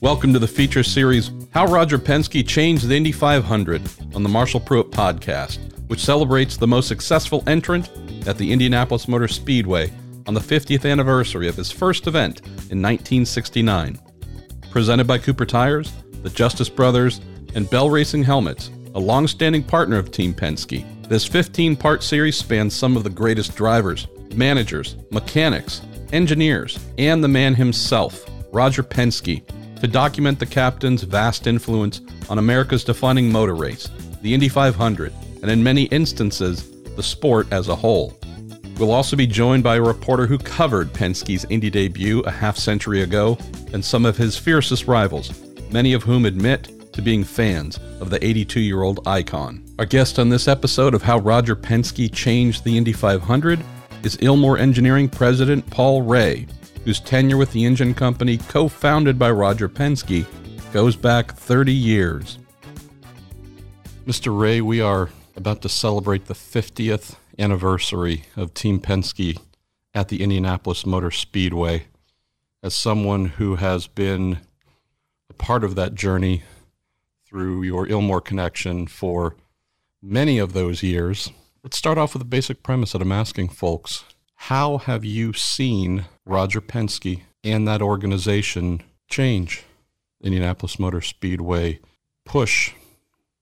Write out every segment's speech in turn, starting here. Welcome to the feature series, How Roger Penske Changed the Indy 500 on the Marshall Pruett Podcast, which celebrates the most successful entrant at the Indianapolis Motor Speedway on the 50th anniversary of his first event in 1969. Presented by Cooper Tires, the Justice Brothers, and Bell Racing Helmets, a long-standing partner of Team Penske. This 15-part series spans some of the greatest drivers, managers, mechanics, engineers, and the man himself, Roger Penske, to document the captain's vast influence on America's defining motor race, the Indy 500, and in many instances, the sport as a whole. We'll also be joined by a reporter who covered Penske's Indy debut a half-century ago and some of his fiercest rivals, many of whom admit to being fans of the 82-year-old icon. Our guest on this episode of How Roger Penske Changed the Indy 500 is Ilmor Engineering President Paul Ray, whose tenure with the engine company, co-founded by Roger Penske, goes back 30 years. Mr. Ray, we are about to celebrate the 50th anniversary of Team Penske at the Indianapolis Motor Speedway. As someone who has been a part of that journey through your Ilmor connection for many of those years, let's start off with a basic premise that I'm asking folks. How have you seen Roger Penske and that organization change? Indianapolis Motor Speedway, push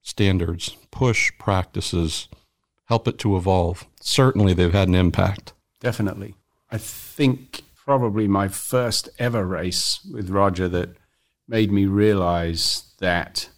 standards, push practices, help it to evolve. Certainly they've had an impact. Definitely. I think probably my first ever race with Roger that made me realize that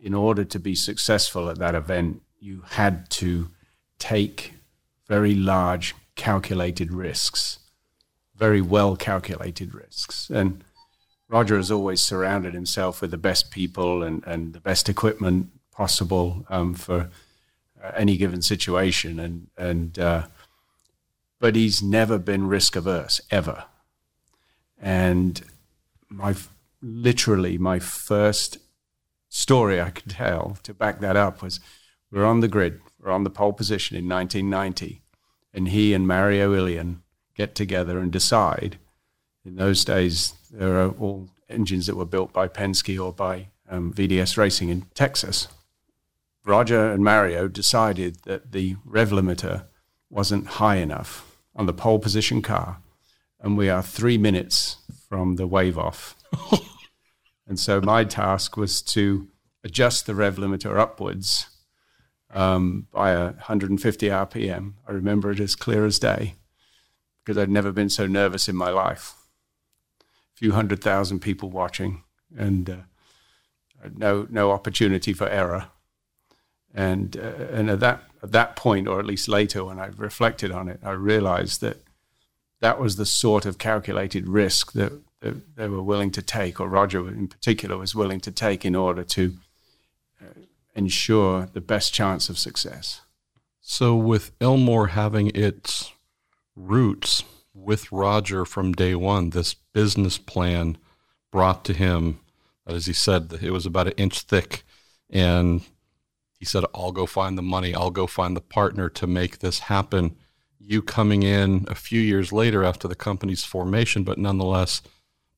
in order to be successful at that event, you had to take very large calculated risks, very well calculated risks. And Roger has always surrounded himself with the best people and the best equipment possible for any given situation. But he's never been risk averse, ever. And my first story I could tell to back that up was we're on the grid, we're on the pole position in 1990. And he and Mario Illien get together and decide. In those days, there are all engines that were built by Penske or by VDS Racing in Texas. Roger and Mario decided that the rev limiter wasn't high enough on the pole position car, and we are 3 minutes from the wave off. And so my task was to adjust the rev limiter upwards by 150 RPM. I remember it as clear as day because I'd never been so nervous in my life. A few 100,000 people watching and no opportunity for error. And at that point, or at least later when I reflected on it, I realized that was the sort of calculated risk that they were willing to take, or Roger in particular was willing to take in order to ensure the best chance of success. So with Ilmor having its roots with Roger from day one, this business plan brought to him, as he said, it was about an inch thick, and he said, I'll go find the money, I'll go find the partner to make this happen. You coming in a few years later after the company's formation, but nonetheless,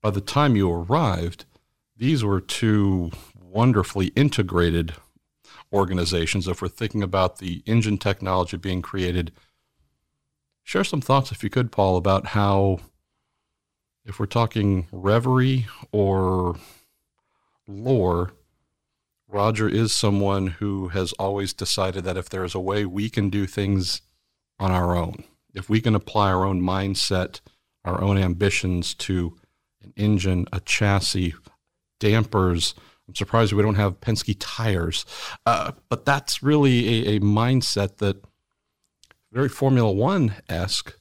by the time you arrived, these were two wonderfully integrated organizations. If we're thinking about the engine technology being created, share some thoughts, if you could, Paul, about how, if we're talking reverie or lore, Roger is someone who has always decided that if there is a way we can do things on our own, if we can apply our own mindset, our own ambitions to an engine, a chassis, dampers, I'm surprised we don't have Penske tires, but that's really a mindset that very Formula One-esque,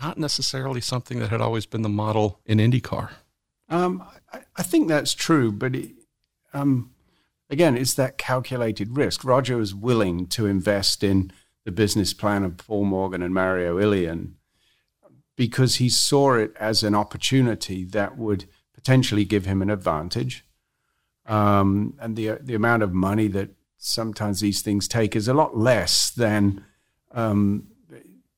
not necessarily something that had always been the model in IndyCar. I think that's true, but again, it's that calculated risk. Roger was willing to invest in the business plan of Paul Morgan and Mario Illien because he saw it as an opportunity that would potentially give him an advantage. And the amount of money that sometimes these things take is a lot less than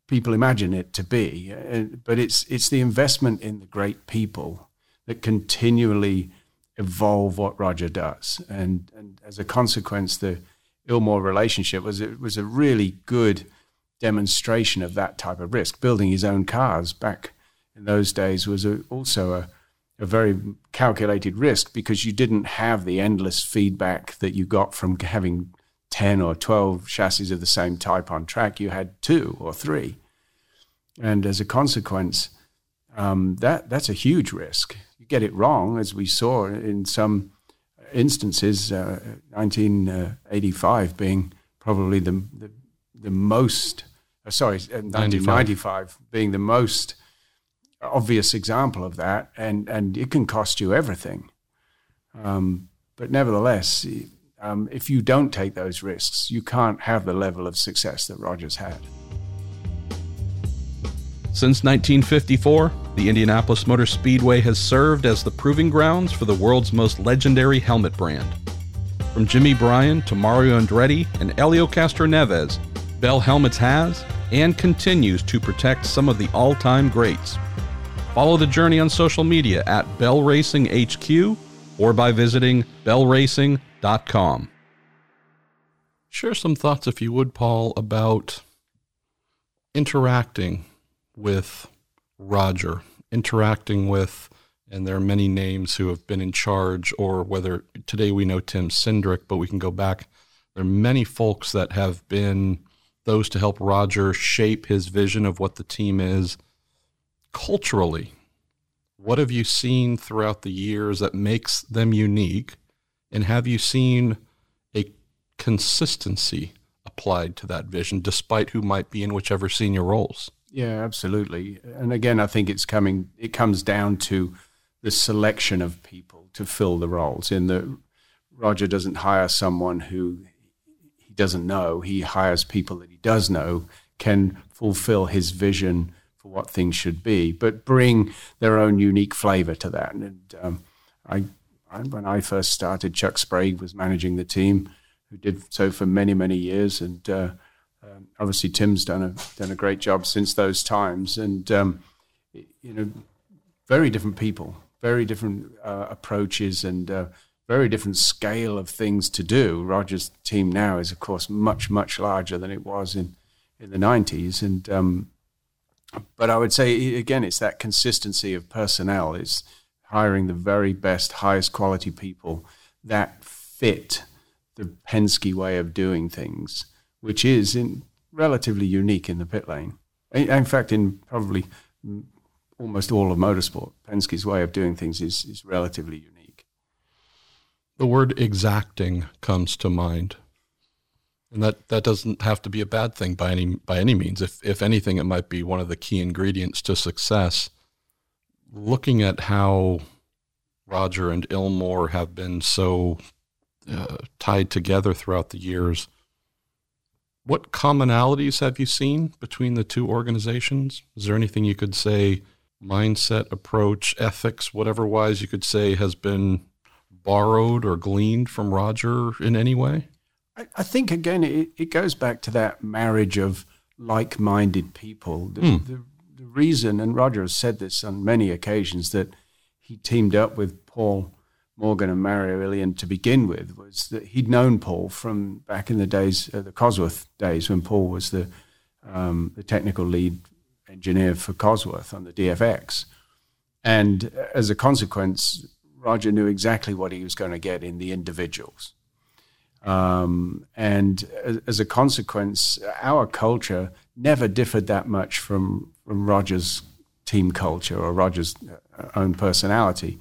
people imagine it to be. But it's the investment in the great people that continually evolve what Roger does. And as a consequence, the Ilmor relationship was a really good demonstration of that type of risk. Building his own cars back in those days was also a very calculated risk, because you didn't have the endless feedback that you got from having 10 or 12 chassis of the same type on track. You had 2 or 3. And as a consequence, that's a huge risk. You get it wrong, as we saw in some instances, 1985 being probably the most, 1995 being the most obvious example of that, and it can cost you everything. But nevertheless, if you don't take those risks, you can't have the level of success that Rogers had. Since 1954, the Indianapolis Motor Speedway has served as the proving grounds for the world's most legendary helmet brand. From Jimmy Bryan to Mario Andretti and Elio Castroneves, Bell Helmets has and continues to protect some of the all-time greats. Follow the journey on social media at Bell Racing HQ or by visiting bellracing.com. Share some thoughts, if you would, Paul, about interacting with Roger, interacting with, and there are many names who have been in charge, or whether today we know Tim Cindric, but we can go back. There are many folks that have been those to help Roger shape his vision of what the team is. Culturally, what have you seen throughout the years that makes them unique? And have you seen a consistency applied to that vision, despite who might be in whichever senior roles? Yeah, absolutely. And again, I think it comes down to the selection of people to fill the roles. In that Roger doesn't hire someone who he doesn't know. He hires people that he does know can fulfill his vision for what things should be, but bring their own unique flavor to that. And when I first started, Chuck Sprague was managing the team, who did so for many, many years. And obviously, Tim's done a great job since those times, and very different people, very different approaches, and very different scale of things to do. Roger's team now is, of course, much, much larger than it was in the 90s, and but I would say again, it's that consistency of personnel. It's hiring the very best, highest quality people that fit the Penske way of doing things, which is relatively unique in the pit lane. In fact, in probably almost all of motorsport, Penske's way of doing things is relatively unique. The word exacting comes to mind. And that doesn't have to be a bad thing by any means. If anything, it might be one of the key ingredients to success. Looking at how Roger and Ilmor have been so tied together throughout the years, what commonalities have you seen between the two organizations? Is there anything you could say, mindset, approach, ethics, whatever-wise you could say has been borrowed or gleaned from Roger in any way? I think, again, it goes back to that marriage of like-minded people. The reason, and Roger has said this on many occasions, that he teamed up with Paul Morgan and Mario Illien to begin with, was that he'd known Paul from back in the days, the Cosworth days, when Paul was the technical lead engineer for Cosworth on the DFX. And as a consequence, Roger knew exactly what he was going to get in the individuals. And as a consequence, our culture never differed that much from Roger's team culture or Roger's own personality.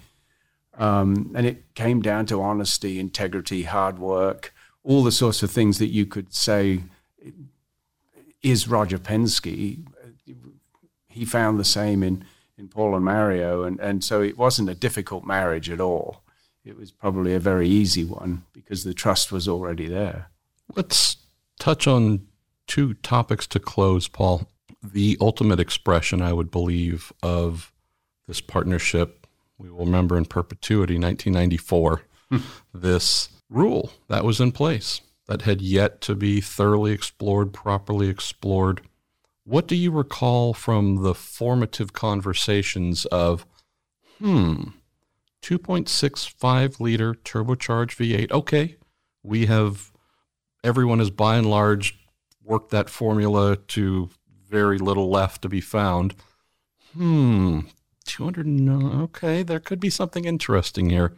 And it came down to honesty, integrity, hard work, all the sorts of things that you could say is Roger Penske. He found the same in Paul and Mario, and so it wasn't a difficult marriage at all. It was probably a very easy one because the trust was already there. Let's touch on two topics to close, Paul. The ultimate expression, I would believe, of this partnership, we will remember in perpetuity, 1994, this rule that was in place that had yet to be thoroughly explored, properly explored. What do you recall from the formative conversations of, 2.65 liter turbocharged V8. Okay, we have, everyone has by and large worked that formula to very little left to be found. 209. Okay, there could be something interesting here.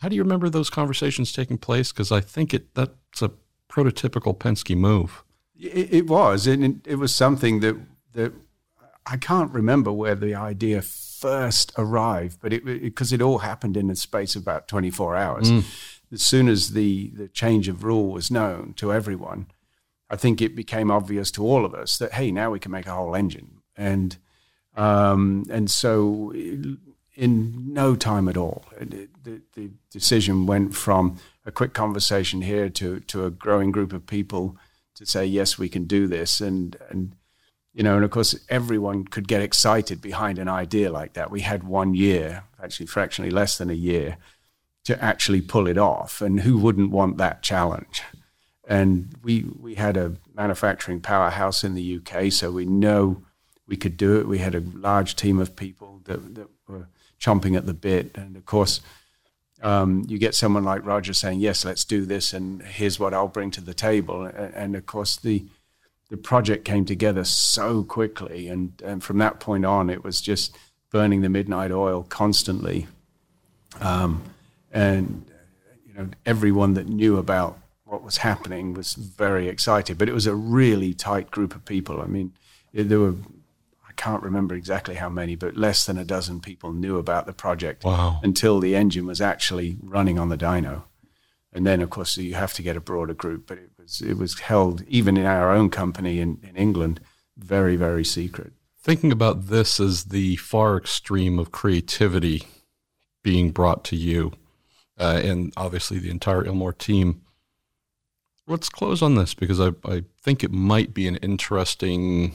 How do you remember those conversations taking place? Because I think that's a prototypical Penske move. It was, and it was something that I can't remember where the idea first arrived, but because it all happened in a space of about 24 hours. As soon as the change of rule was known to everyone, I think it became obvious to all of us that, hey, now we can make a whole engine. And so in no time at all, the decision went from a quick conversation here to a growing group of people to say, yes, we can do this. And of course, everyone could get excited behind an idea like that. We had 1 year, actually fractionally less than a year, to actually pull it off. And who wouldn't want that challenge? And we had a manufacturing powerhouse in the UK, so we know we could do it. We had a large team of people that were chomping at the bit. And of course, you get someone like Roger saying, yes, let's do this, and here's what I'll bring to the table. And of course, the project came together so quickly. And from that point on, it was just burning the midnight oil constantly. And everyone that knew about what was happening was very excited. But it was a really tight group of people. I mean, there were, I can't remember exactly how many, but less than a dozen people knew about the project. Wow. Until the engine was actually running on the dyno. And then, of course, you have to get a broader group. But it was held, even in our own company in England, very, very secret. Thinking about this as the far extreme of creativity being brought to you, and obviously the entire Ilmor team, let's close on this because I think it might be an interesting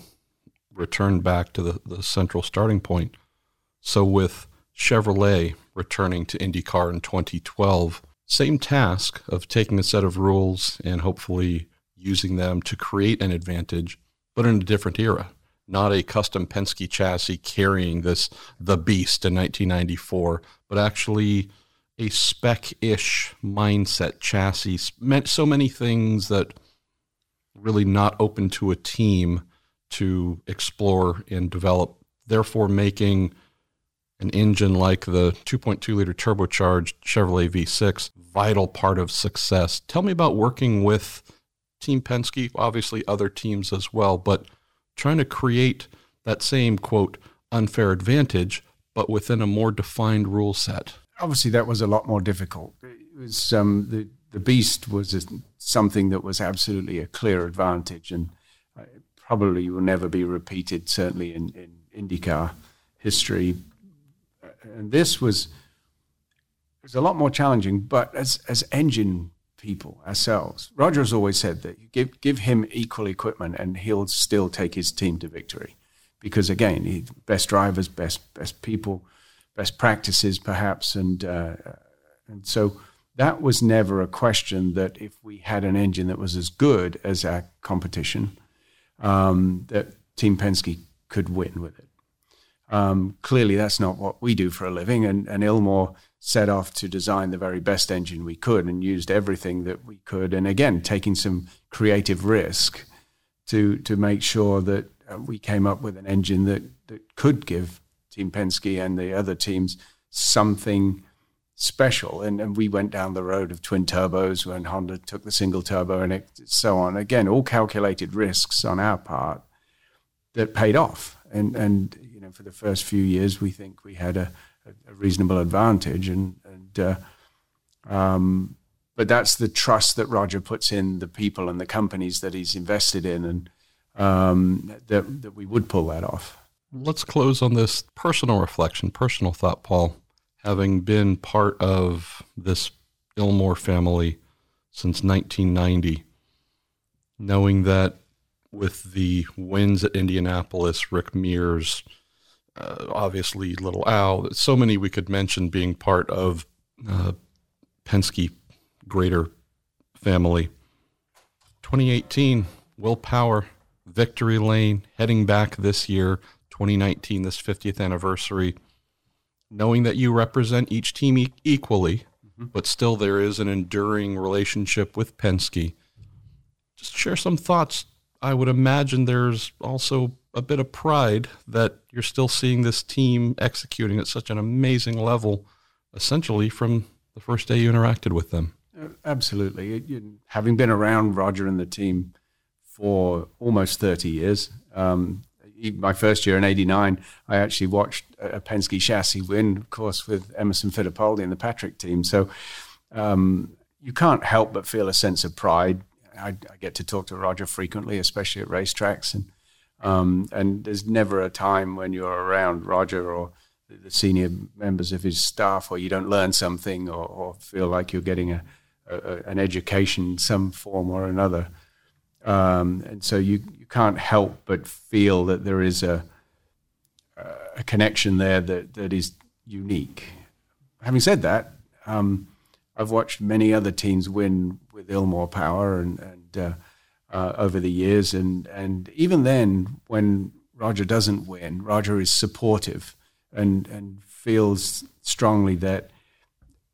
return back to the central starting point. So with Chevrolet returning to IndyCar in 2012, same task of taking a set of rules and hopefully using them to create an advantage, but in a different era, not a custom Penske chassis carrying the beast in 1994, but actually a spec-ish mindset chassis meant so many things that really not open to a team to explore and develop, therefore making an engine like the 2.2-liter turbocharged Chevrolet V6 vital part of success. Tell me about working with Team Penske, obviously other teams as well, but trying to create that same, quote, unfair advantage, but within a more defined rule set. Obviously, that was a lot more difficult. It was the beast was something that was absolutely a clear advantage, and probably will never be repeated, certainly in IndyCar history. And this was a lot more challenging, but as engine people ourselves, Roger has always said that you give him equal equipment and he'll still take his team to victory, because again, he's best drivers, best people, best practices perhaps, and so that was never a question that if we had an engine that was as good as our competition, that Team Penske could win with it. Clearly, that's not what we do for a living, and Ilmor set off to design the very best engine we could and used everything that we could, and again, taking some creative risk to make sure that we came up with an engine that could give Team Penske and the other teams something special. And we went down the road of twin turbos when Honda took the single turbo and so on. Again, all calculated risks on our part that paid off. And for the first few years, we think we had a reasonable advantage. But that's the trust that Roger puts in the people and the companies that he's invested in, and that we would pull that off. Let's close on this personal reflection, personal thought, Paul. Having been part of this Ilmor family since 1990, knowing that with the wins at Indianapolis, Rick Mears, obviously Little Al, so many we could mention being part of Penske greater family. 2018, Will Power, victory lane, heading back this year, 2019, this 50th anniversary. knowing that you represent each team equally, mm-hmm. but still there is an enduring relationship with Penske. Just share some thoughts. I would imagine there's also a bit of pride that you're still seeing this team executing at such an amazing level, essentially from the first day you interacted with them. Absolutely. Having been around Roger and the team for almost 30 years, my first year in 89, I actually watched a Penske chassis win, of course, with Emerson Fittipaldi and the Patrick team. So you can't help but feel a sense of pride. I get to talk to Roger frequently, especially at racetracks. And there's never a time when you're around Roger or the senior members of his staff where you don't learn something or feel like you're getting an education in some form or another. And so you can't help but feel that there is a connection there that is unique. Having said that, I've watched many other teams win with Ilmor Power and over the years, and even then, when Roger doesn't win, Roger is supportive and feels strongly that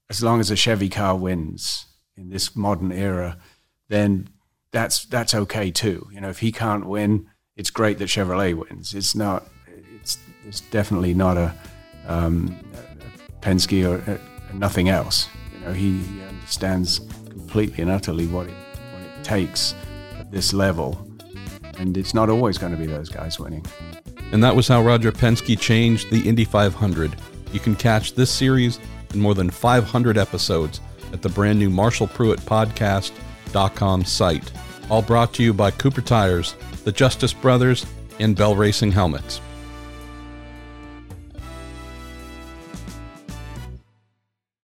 as long as a Chevy car wins in this modern era, then that's okay too. You know, if he can't win, it's great that Chevrolet wins. It's definitely not a Penske or a nothing else. You know, he understands completely and utterly what it takes at this level, and it's not always going to be those guys winning. And that was how Roger Penske changed the Indy 500. You can catch this series in more than 500 episodes at the brand new Marshall Pruett Podcast.com site. All brought to you by Cooper Tires, the Justice Brothers, and Bell Racing Helmets.